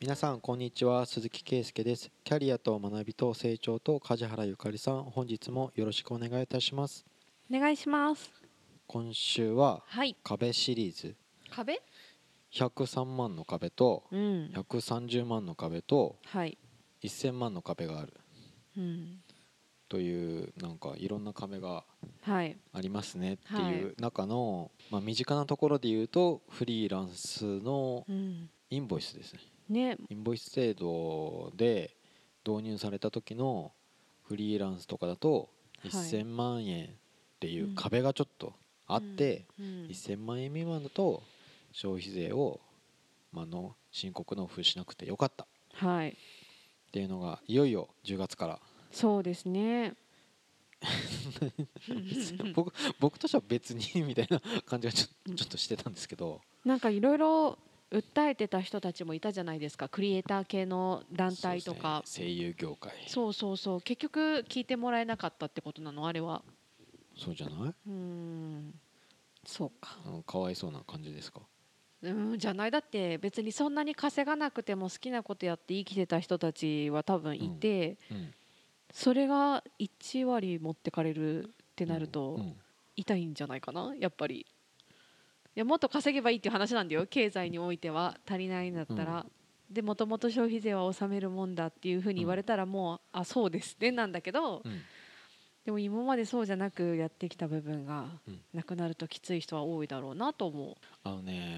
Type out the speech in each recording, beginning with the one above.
皆さんこんにちは、鈴木圭介です。キャリアと学びと成長と梶原ゆかりさん、本日もよろしくお願いいたします。お願いします。今週は壁シリーズ、壁103万の壁と130万の壁と1000万の壁がある、というなんかいろんな壁がありますねっていう中の、身近なところで言うとフリーランスのインボイスですね。インボイス制度で導入された時のフリーランスとかだと1000万円っていう壁がちょっとあって、1000万円未満だと消費税を申告納付しなくてよかったっていうのがいよいよ10月から。そうですね僕としては別にみたいな感じがちょっとしてたんですけど、なんかいろいろ訴えてた人たちもいたじゃないですか、クリエイター系の団体とか、声優業界。そう結局聞いてもらえなかったってことなの、あれは。そうじゃない？そうか。かわいそうな感じですか？じゃない。だって別にそんなに稼がなくても好きなことやって生きてた人たちは多分いて、それが1割持ってかれるってなると痛いんじゃないかな、やっぱり。いや、もっと稼げばいいっていう話なんだよ、経済においては。足りないんだったら、でもともと消費税は納めるもんだっていうふうに言われたらもう、あ、そうですねなんだけど、でも今までそうじゃなくやってきた部分がなくなるときつい人は多いだろうなと思う。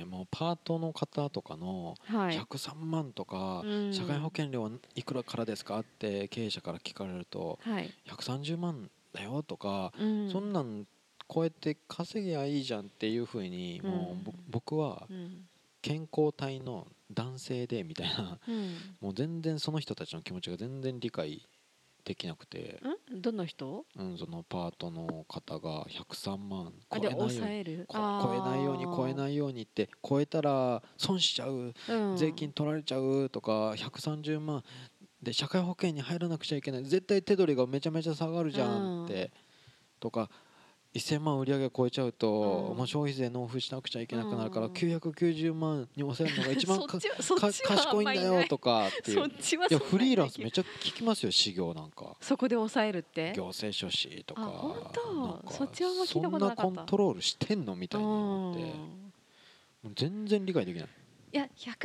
もうパートの方とかの103万とか、社会保険料はいくらからですかって経営者から聞かれると、130万だよとか、そんなん超えて稼ぎゃいいじゃんっていうふうに、もう僕は健康体の男性でみたいな、もう全然その人たちの気持ちが全然理解できなくて。どの人？そのパートの方が103万超えないように、超えないようにって、超えたら損しちゃう、税金取られちゃうとか、130万で社会保険に入らなくちゃいけない、絶対手取りがめちゃめちゃ下がるじゃんってとか、1000万売り上げ超えちゃうと、消費税納付しなくちゃいけなくなるから、990万に抑えるのが一番賢いんだよとかっていう。いや、フリーランスめっちゃ聞きますよ、私業なんか。そこで抑えるって、行政書士とか、そんなコントロールしてんのみたいなのって全然理解できない。いや、103万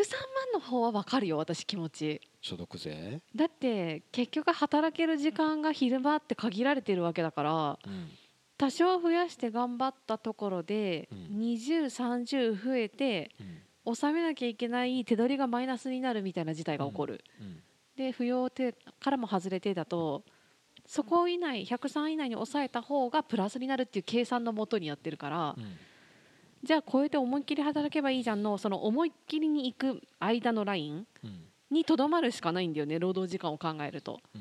の方は分かるよ、私気持ち。所得税だって結局働ける時間が昼間って限られてるわけだから、多少増やして頑張ったところで20、30増えて納めなきゃいけない手取りがマイナスになるみたいな事態が起こる。で、扶養からも外れてだと、そこ以内、103以内に抑えた方がプラスになるっていう計算のもとにやってるから、じゃあ超えて思いっきり働けばいいじゃんの、その思いっきりに行く間のラインにとどまるしかないんだよね、労働時間を考えると。っ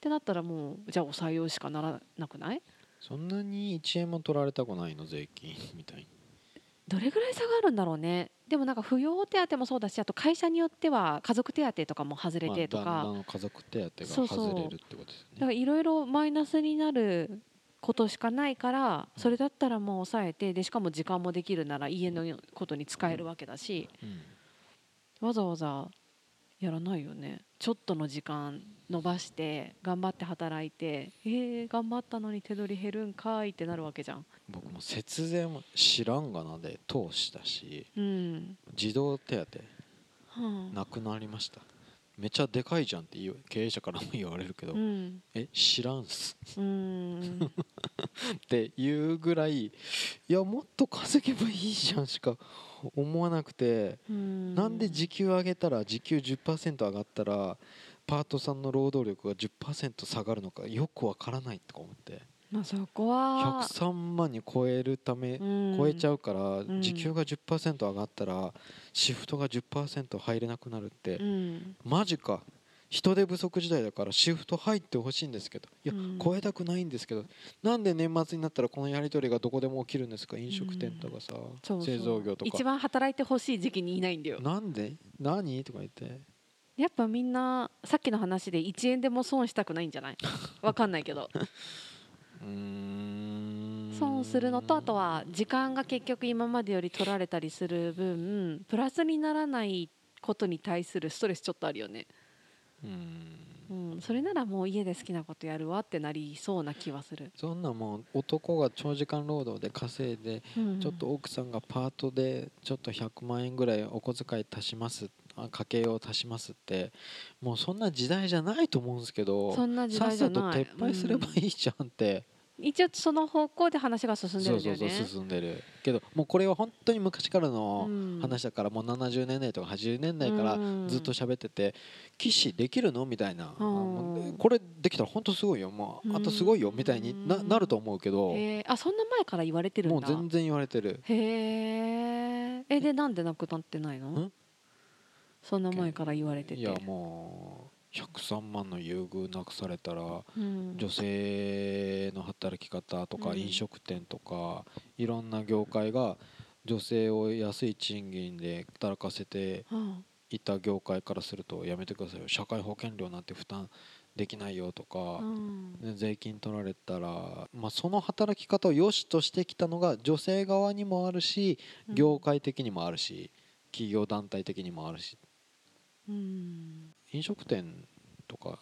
てなったらもう、じゃあ抑えようしかならなくない？そんなに1円も取られたくないの、税金みたいに。どれぐらい差があるんだろうね。でもなんか扶養手当もそうだし、あと会社によっては家族手当とかも外れてとか、だんだん家族手当が外れるってことですね。だからいろいろマイナスになることしかないから、それだったらもう抑えて、でしかも時間もできるなら家のことに使えるわけだし、わざわざやらないよね。ちょっとの時間伸ばして頑張って働いて、頑張ったのに手取り減るんかいってなるわけじゃん。僕も節税も知らんがなで通したし、児童手当なくなりました。めちゃでかいじゃんって経営者からも言われるけど、知らんっすっていうぐらい、いや、もっと稼げばいいじゃんしか思わなくて、なんで時給上げたら時給 10% 上がったらパートさんの労働力が 10% 下がるのかよくわからないとか思って。そこは103万に超えちゃうから、時給が 10% 上がったらシフトが 10% 入れなくなるって、マジか、人手不足時代だからシフト入ってほしいんですけど、いや、超えたくないんですけど、なんで年末になったらこのやり取りがどこでも起きるんですか、飲食店とかさ、製造業とか。一番働いてほしい時期にいないんだよ。なんで何とか言って、やっぱみんなさっきの話で1円でも損したくないんじゃない？わかんないけど損するのと、あとは時間が結局今までより取られたりする分、プラスにならないことに対するストレスちょっとあるよね。うん、それならもう家で好きなことやるわってなりそうな気はする。そんなもう男が長時間労働で稼いで、ちょっと奥さんがパートでちょっと100万円ぐらいお小遣い足します、家計を足しますって、もうそんな時代じゃないと思うんですけど、そんな時代じゃない。さっさと撤廃すればいいじゃんって、うん、一応その方向で話が進んでるんだよね。そうそう進んでるけど、もうこれは本当に昔からの話だから、もう70年代とか80年代からずっと喋ってて、岸できるのみたいな、これできたら本当すごいよ、もうあとすごいよみたいに なると思うけど、あ、そんな前から言われてるんだ。もう全然言われてる。へえ。え、でなんでなくなってないの？ん？そんな前から言われてて、いやもう103万の優遇なくされたら、女性の働き方とか飲食店とか、いろんな業界が女性を安い賃金で働かせていた業界からすると、やめてくださいよ、社会保険料なんて負担できないよとか、税金取られたら、まあその働き方を良しとしてきたのが女性側にもあるし、業界的にもあるし、企業団体的にもあるし、飲食店とか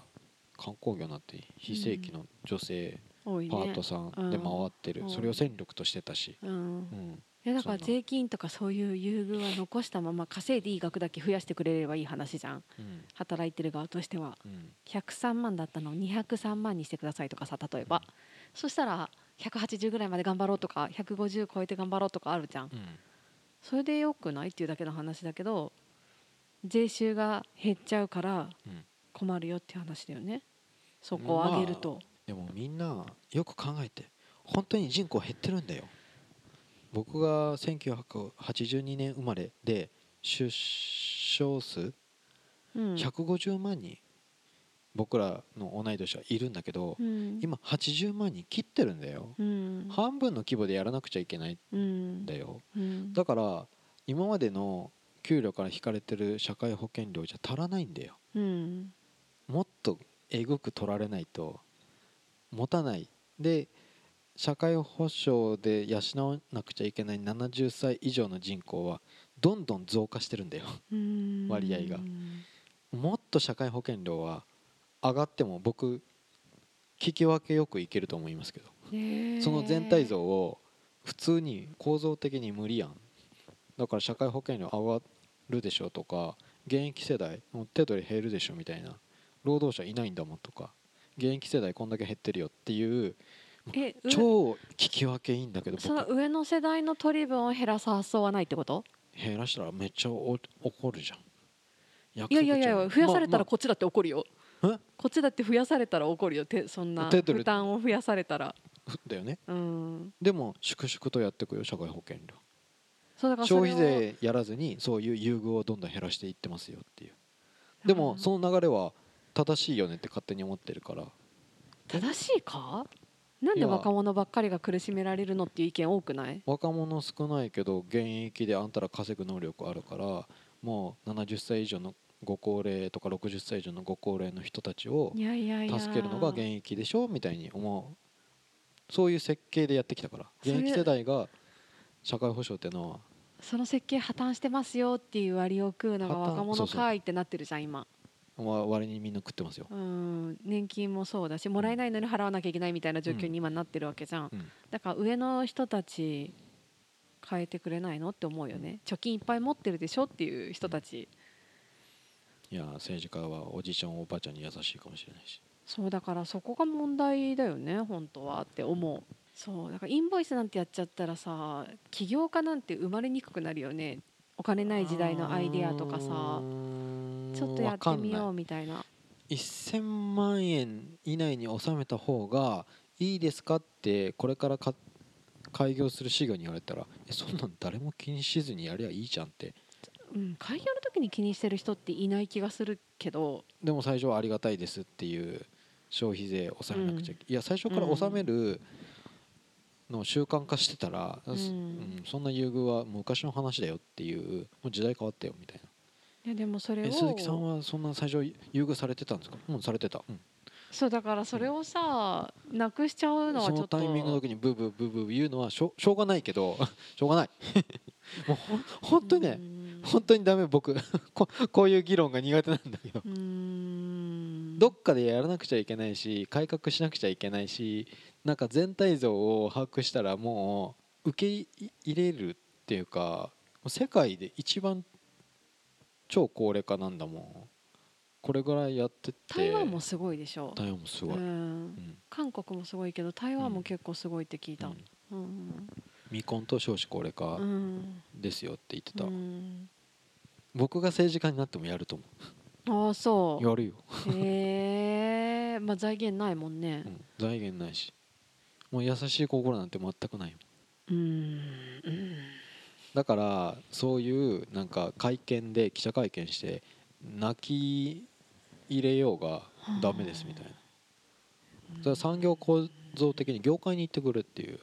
観光業なんて非正規の女性パートさんで回ってる、それを戦力としてたし、いやだから税金とかそういう優遇は残したまま、稼いでいい額だけ増やしてくれればいい話じゃん、働いてる側としては。103万だったのを203万にしてくださいとかさ、例えば、そしたら180ぐらいまで頑張ろうとか、150超えて頑張ろうとかあるじゃん、それでよくないっていうだけの話だけど、税収が減っちゃうから困るよっていう話だよね、そこを上げると、まあ、でもみんなよく考えて、本当に人口減ってるんだよ。僕が1982年生まれで、出生数150万人、僕らの同い年はいるんだけど、今80万人切ってるんだよ、半分の規模でやらなくちゃいけないんだよ、だから今までの給料から引かれてる社会保険料じゃ足らないんだよ、もっとえぐく取られないと持たないで、社会保障で養わなくちゃいけない70歳以上の人口はどんどん増加してるんだよ、割合が。もっと社会保険料は上がっても、僕聞き分けよくいけると思いますけど、その全体像を普通に構造的に無理やん。だから社会保険料上がるでしょとか、現役世代も手取り減るでしょみたいな、労働者いないんだもんとか、現役世代こんだけ減ってるよっていう、超聞き分けいいんだけど、その上の世代の取り分を減らす発想はないってこと？減らしたらめっちゃ怒るじゃん。いやいやいや、増やされたらこっちだって怒るよ、こっちだって増やされたら怒るよ、そんな負担を増やされたらだよね、でも粛々とやっていくよ、社会保険料。そうだから消費税やらずに、そういう優遇をどんどん減らしていってますよっていう。でもその流れは正しいよねって勝手に思ってるから。正しいか？なんで若者ばっかりが苦しめられるのっていう意見多くない？若者少ないけど、現役であんたら稼ぐ能力あるから、もう70歳以上のご高齢とか60歳以上のご高齢の人たちを助けるのが現役でしょみたいに思う。そういう設計でやってきたから、現役世代が社会保障ってのはその設計破綻してますよっていう割を食うのが若者会ってなってるじゃん。今割にみんな食ってますよ。年金もそうだし、もらえないのに払わなきゃいけないみたいな状況に今なってるわけじゃん、だから上の人たち変えてくれないのって思うよね、貯金いっぱい持ってるでしょっていう人たち。いや、政治家はおじいちゃんおばあちゃんに優しいかもしれないし。そうだから、そこが問題だよね本当はって思う。そうだから、インボイスなんてやっちゃったらさ、起業家なんて生まれにくくなるよね。お金ない時代のアイデアとかさ、ちょっとやってみようみたいな。1000万円以内に収めた方がいいですかって、これから開業する事業に言われたら、そんなん誰も気にしずにやりゃいいじゃんって。開業の時に気にしてる人っていない気がするけど、でも最初はありがたいですっていう、消費税納めなくちゃいけない、いや最初から納めるのを習慣化してたら、そんな優遇は昔の話だよっていう、もう時代変わったよみたいな。いやでもそれを、鈴木さんはそんな最初優遇されてたんですか？もうされてた、そうだから、それをさ、なくしちゃうのはちょっと、そのタイミングの時にブーブーブーブー言うのはしょうがないけどしょうがないもう本当にね、本当にダメ僕こういう議論が苦手なんだけど、どっかでやらなくちゃいけないし改革しなくちゃいけないし、なんか全体像を把握したらもう受け入れるっていうか、世界で一番超高齢化なんだもん。これぐらいやってて、台湾もすごいでしょ。台湾もすごい、うん、韓国もすごいけど台湾も結構すごいって聞いた、うんうん、未婚と少子高齢化ですよって言ってた、うん、僕が政治家になってもやると思う。ああそうやるよ。へえー、まあ財源ないもんね、うん、財源ないしもう優しい心なんて全くないよ、うんうん、だからそういうなんか会見で記者会見して泣き入れようがダメですみたいな、それは産業構造的に業界に行ってくれっていう、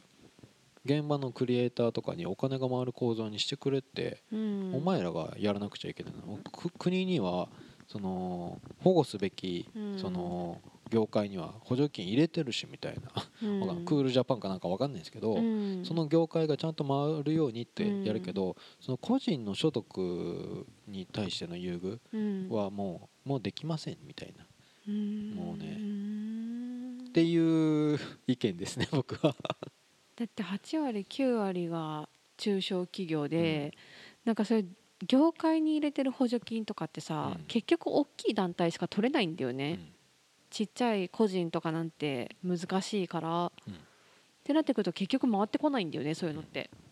現場のクリエイターとかにお金が回る構造にしてくれって、うん、お前らがやらなくちゃいけないの。国にはその保護すべきその業界には補助金入れてるしみたいな、うん、クールジャパンかなんか分かんないですけど、うん、その業界がちゃんと回るようにってやるけど、うん、その個人の所得に対しての優遇はもうできませんみたいな、うん、もうね、うん、っていう意見ですね僕は。だって8割9割が中小企業で、うん、なんかそれ業界に入れてる補助金とかってさ、うん、結局大きい団体しか取れないんだよね、うん、ちっちゃい個人とかなんて難しいから、うん、ってなってくると結局回ってこないんだよねそういうのって、うん、っ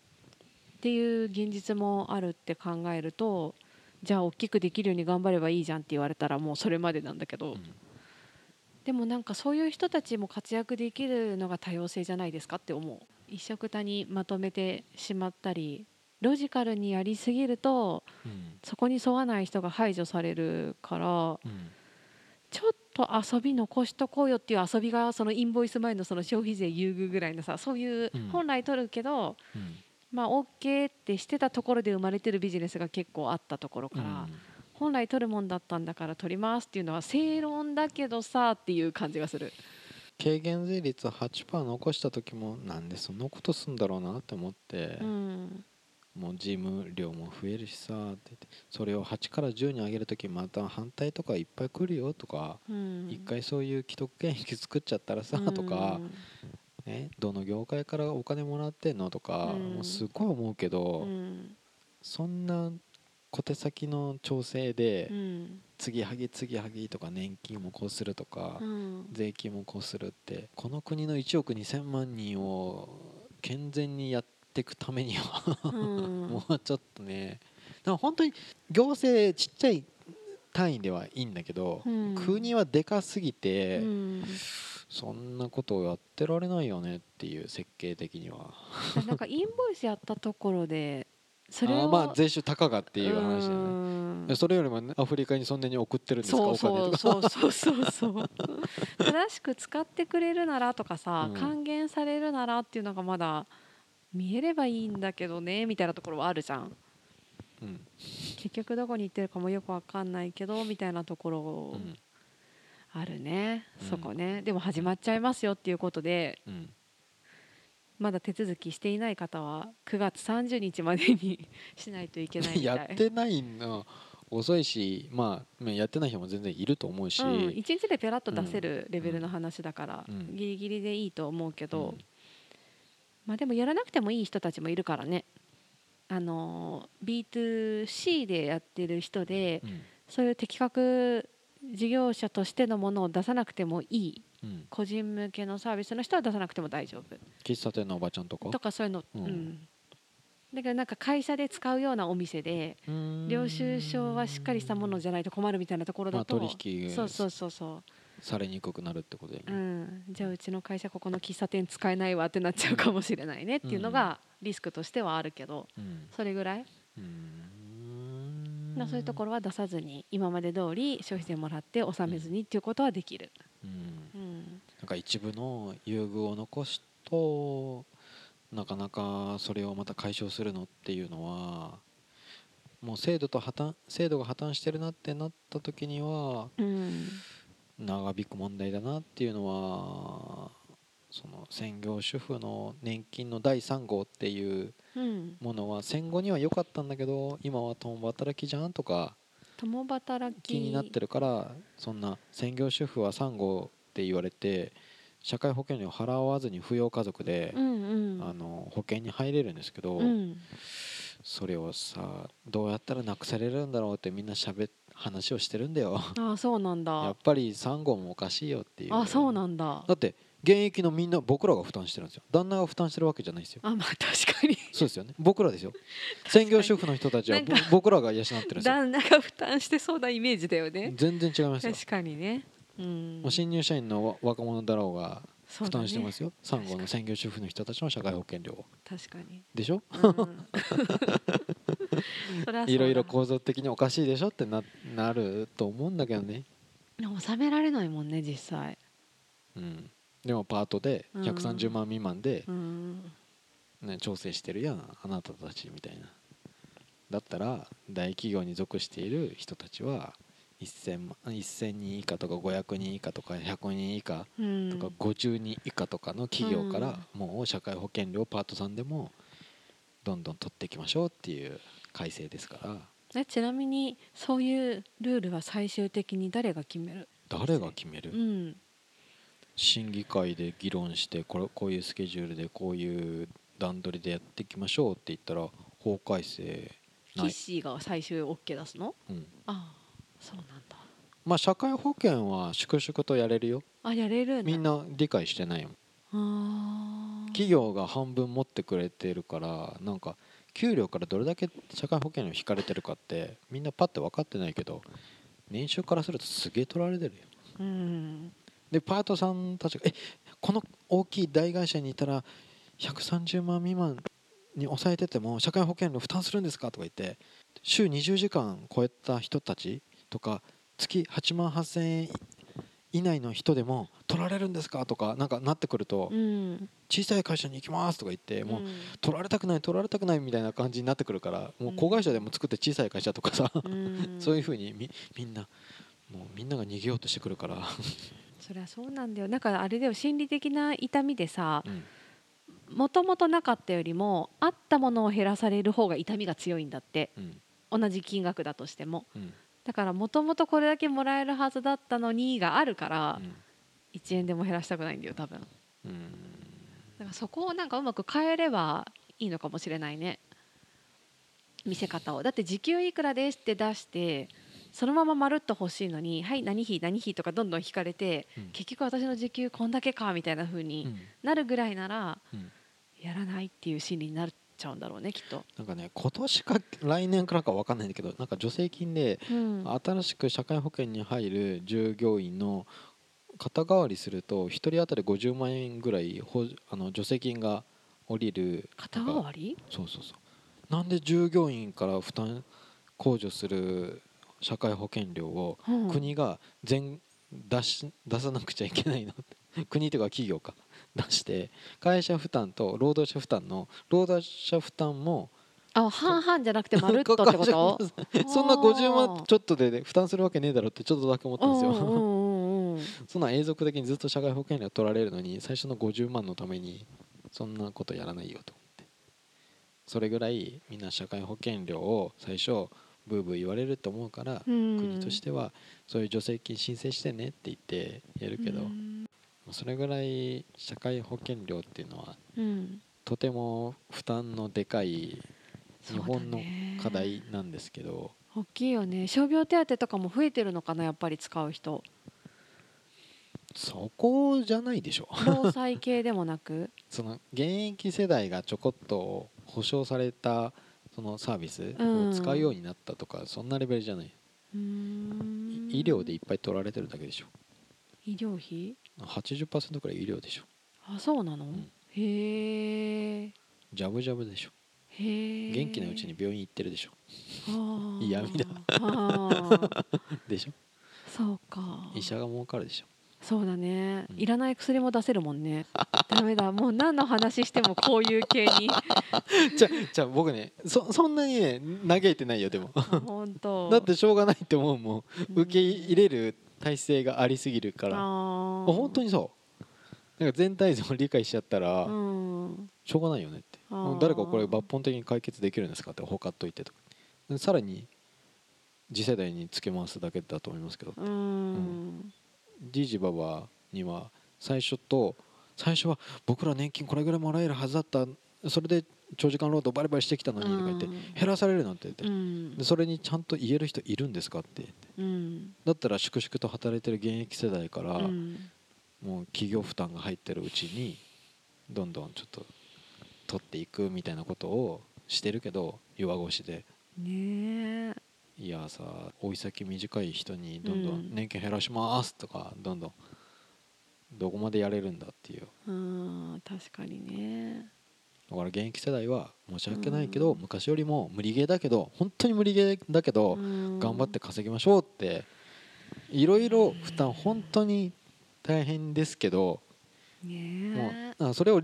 ていう現実もあるって考えると、じゃあ大きくできるように頑張ればいいじゃんって言われたらもうそれまでなんだけど、うん、でもなんかそういう人たちも活躍できるのが多様性じゃないですかって思う。一緒くたにまとめてしまったりロジカルにやりすぎると、うん、そこに沿わない人が排除されるから、うん、ちょっと遊び残しとこうよっていう遊びがそのインボイス前 その消費税優遇ぐらいのさ、そういう本来取るけど、うん、まあ OK ってしてたところで生まれてるビジネスが結構あったところから、うん、本来取るもんだったんだから取りますっていうのは正論だけどさっていう感じがする。軽減税率 8% 残した時もなんでそんなことするんだろうなって思って、うん、もう事務量も増えるしさって言って、それを8から10に上げるときまた反対とかいっぱい来るよとか、うん、一回そういう既得権益作っちゃったらさとか、うん、ね、どの業界からお金もらってんのとか、うん、もうすごい思うけど、うん、そんな小手先の調整で、うん、次はぎとか年金もこうするとか、うん、税金もこうするって、この国の1億2000万人を健全にやってていくためにはもうちょっとね、だから本当に行政ちっちゃい単位ではいいんだけど、うん、国はでかすぎて、うん、そんなことをやってられないよねっていう、設計的にはなんかインボイスやったところでそれをまあ税収高がっていう話だね。それよりもアフリカにそんなに送ってるんですかお金とか。そう正しく使ってくれるならとかさ、うん、還元されるならっていうのがまだ見えればいいんだけどねみたいなところはあるじゃん、うん、結局どこに行ってるかもよく分かんないけどみたいなところあるね、うん、そこね。でも始まっちゃいますよっていうことで、うん、まだ手続きしていない方は9月30日までにしないといけないみたい。やってないの遅いし、まあ、やってない人も全然いると思うし、うん、1日でペラッと出せるレベルの話だから、うん、ギリギリでいいと思うけど、うん、まあ、でもやらなくてもいい人たちもいるからね。B2C でやってる人で、うん、そういう的確事業者としてのものを出さなくてもいい、うん、個人向けのサービスの人は出さなくても大丈夫。喫茶店のおばちゃんとか？とかそういうの、うんうん、だからなんか会社で使うようなお店で領収書はしっかりしたものじゃないと困るみたいなところだと、まあ、取引そうされにくくなるってことで、ね、うん、じゃあうちの会社ここの喫茶店使えないわってなっちゃうかもしれないねっていうのがリスクとしてはあるけど、うん、それぐらい、うん、そういうところは出さずに今まで通り消費税もらって納めずにっていうことはできる、うんうん、なんか一部の優遇を残すとなかなかそれをまた解消するのっていうのはもう制度が破綻してるなってなった時には、うん、長引く問題だなっていうのは、その専業主婦の年金の第3号っていうものは戦後には良かったんだけど、今は共働きじゃんとか共働きになってるから、そんな専業主婦は産後って言われて社会保険料を払わずに扶養家族で、保険に入れるんですけど、それをさどうやったらなくされるんだろうってみんな話をしてるんだよ。あ、そうなんだ。やっぱり産後もおかしいよっていう。あ、そうなんだ。だって現役のみんな僕らが負担してるんですよ。旦那が負担してるわけじゃないですよ。あ、まあ確かに。そうですよね。僕らですよ。専業主婦の人たちは僕らが養ってるんですよ。旦那が負担してそうなイメージだよね。全然違いますよ。確かにね。もう新入社員の若者だろうが負担してますよ、産後の専業主婦の人たちの社会保険料を。確かに。でしょ、いろいろ構造的におかしいでしょって なると思うんだけどね。収められないもんね実際。うん、でもパートで130万未満で、ね、調整してるやんあなたたちみたいな。だったら大企業に属している人たちは1000人以下とか500人以下とか100人以下とか50人以下とかの企業からもう社会保険料パートさんでもどんどん取っていきましょうっていう改正ですから。ちなみにそういうルールは最終的に誰が決める？誰が決める、審議会で議論してこういうスケジュールでこういう段取りでやっていきましょうって言ったら法改正ない。岸が最終 OK 出すの？ああ、そうなんだ。まあ社会保険は粛々とやれるよ。あ、やれるんだ。みんな理解してないよ。あ、企業が半分持ってくれてるから、なんか給料からどれだけ社会保険を引かれてるかってみんなパッて分かってないけど、年収からするとすげえ取られてるよ。でパートさんたちがこの大きい大会社にいたら130万未満に抑えてても社会保険料負担するんですかとか言って、週20時間超えた人たちとか月8万8000円以内の人でも取られるんですかとかなんかなってくると、小さい会社に行きますとか言ってもう取られたくない取られたくないみたいな感じになってくるから、もう子会社でも作って小さい会社とかさ、そういうふうにみんなが逃げようとしてくるからそりゃそうなんだよ。だからあれだよ、心理的な痛みでさ、もともとなかったよりもあったものを減らされる方が痛みが強いんだって、同じ金額だとしても、だからもともとこれだけもらえるはずだったのにがあるから、1円でも減らしたくないんだよ多分。だからそこをなんかうまく変えればいいのかもしれないね、見せ方を。だって時給いくらですって出してそのまままるっと欲しいのに、はい何費何費とかどんどん引かれて、結局私の時給こんだけかみたいな風になるぐらいなら、やらないっていう心理になるちゃうんだろうねきっと。なんかね、今年か来年からか分かんないんだけど、なんか助成金で新しく社会保険に入る従業員の肩代わりすると1人当たり50万円ぐらい助成金が下りる。肩代わり？そうそうそう。なんで従業員から負担控除する社会保険料を国が出さなくちゃいけないの国とか企業か出して、会社負担と労働者負担の労働者負担も半々じゃなくてまるっとってこと？そんな50万ちょっとで負担するわけねえだろってちょっとだけ思ったんですよ。そんな永続的にずっと社会保険料取られるのに、最初の50万のためにそんなことやらないよと思って。それぐらいみんな社会保険料を最初ブーブー言われると思うから、国としてはそういう助成金申請してねって言ってやるけど、それぐらい社会保険料っていうのは、とても負担のでかい日本の課題なんですけど、大きいよね。傷病手当とかも増えてるのかなやっぱり使う人。そこじゃないでしょ労災系でもなくその現役世代がちょこっと保障されたそのサービスを使うようになったとか、そんなレベルじゃない。医療でいっぱい取られてるだけでしょ。医療費80% くらい医療でしょ。あ、そうなの、へえ。ジャブジャブでしょ。へえ。元気なうちに病院行ってるでしょ。あ嫌味だでしょ。そうか。医者が儲かるでしょ。そうだね、いらない薬も出せるもんねダメだ、もう何の話してもこういう系にじゃあ僕ね、そんなにね嘆いてないよでも本当だってしょうがないって思うもん。受け入れる体制がありすぎるから。本当にそう。なんか全体像を理解しちゃったら、しょうがないよねって、誰かこれ抜本的に解決できるんですかってほかっといてとか、さらに次世代につけ回すだけだと思いますけど、うん、じじばばには最初は僕ら年金これぐらいもらえるはずだった、それで長時間労働バリバリしてきたのにとか言って減らされるなんて言って、うん、でそれにちゃんと言える人いるんですかって言って、うん、だったら粛々と働いてる現役世代から、うん、もう企業負担が入ってるうちにどんどんちょっと取っていくみたいなことをしてるけど、弱腰でねえ、いやさ、老い先短い人にどんどん年金減らしますとか、どんどんどこまでやれるんだっていう、うん、確かにね。だから現役世代は申し訳ないけど、昔よりも無理ゲーだけど、本当に無理ゲーだけど頑張って稼ぎましょうって、いろいろ負担本当に大変ですけど、もうそれを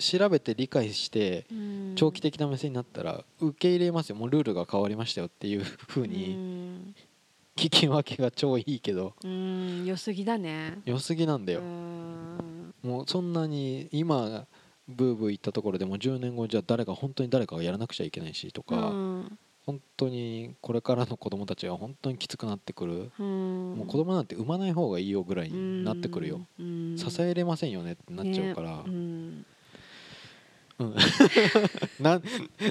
調べて理解して長期的な目線になったら受け入れますよ、もうルールが変わりましたよっていうふうに聞き分けが超いいけど、良すぎだね、良すぎなんだよ。もうそんなに今ブーブー言ったところでも10年後じゃあ本当に誰かがやらなくちゃいけないしとか、本当にこれからの子供たちが本当にきつくなってくる、もう子供なんて産まない方がいいよぐらいになってくるよ、支えれませんよねってなっちゃうから、ね、うん、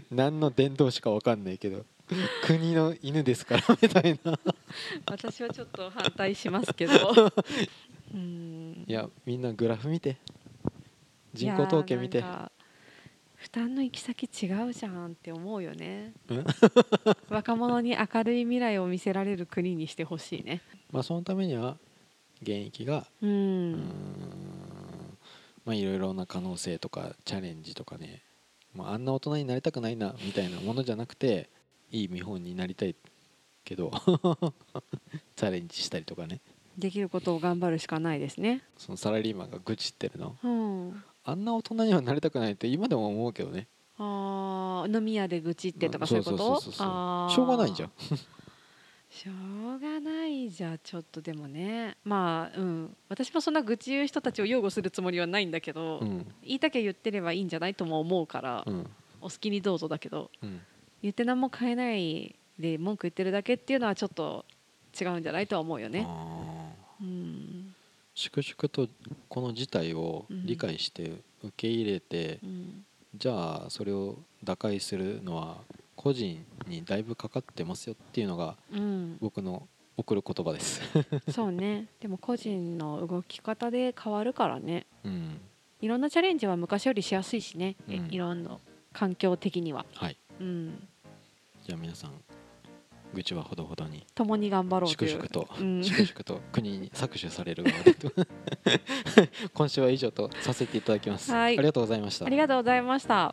何の伝道師か分かんないけど国の犬ですからみたいな私はちょっと反対しますけどいや、みんなグラフ見て、人口統計見て、負担の行き先違うじゃんって思うよね若者に明るい未来を見せられる国にしてほしいね。まあそのためには現役がまあいろいろな可能性とかチャレンジとかね、まあ、あんな大人になりたくないなみたいなものじゃなくて、いい見本になりたいけどチャレンジしたりとかね、できることを頑張るしかないですね。そのサラリーマンが愚痴ってるの、あんな大人にはなりたくないって今でも思うけどね。あ、飲み屋で愚痴ってとかそういうこと、しょうがないじゃんしょうがないじゃちょっとでもね、まあ、うん、私もそんな愚痴言う人たちを擁護するつもりはないんだけど、言いたきゃ言ってればいいんじゃないとも思うから、お好きにどうぞだけど、言って何も変えないで文句言ってるだけっていうのはちょっと違うんじゃないとは思うよね。うん、粛々とこの事態を理解して受け入れて、じゃあそれを打開するのは個人にだいぶかかってますよっていうのが僕の送る言葉ですそうね、でも個人の動き方で変わるからね、いろんなチャレンジは昔よりしやすいしね、いろんな環境的には、はい、じゃあ皆さん愚痴はほどほどに、共に頑張ろうという、粛々と国に搾取される側で今週は以上とさせていただきます。はい、ありがとうございました。ありがとうございました。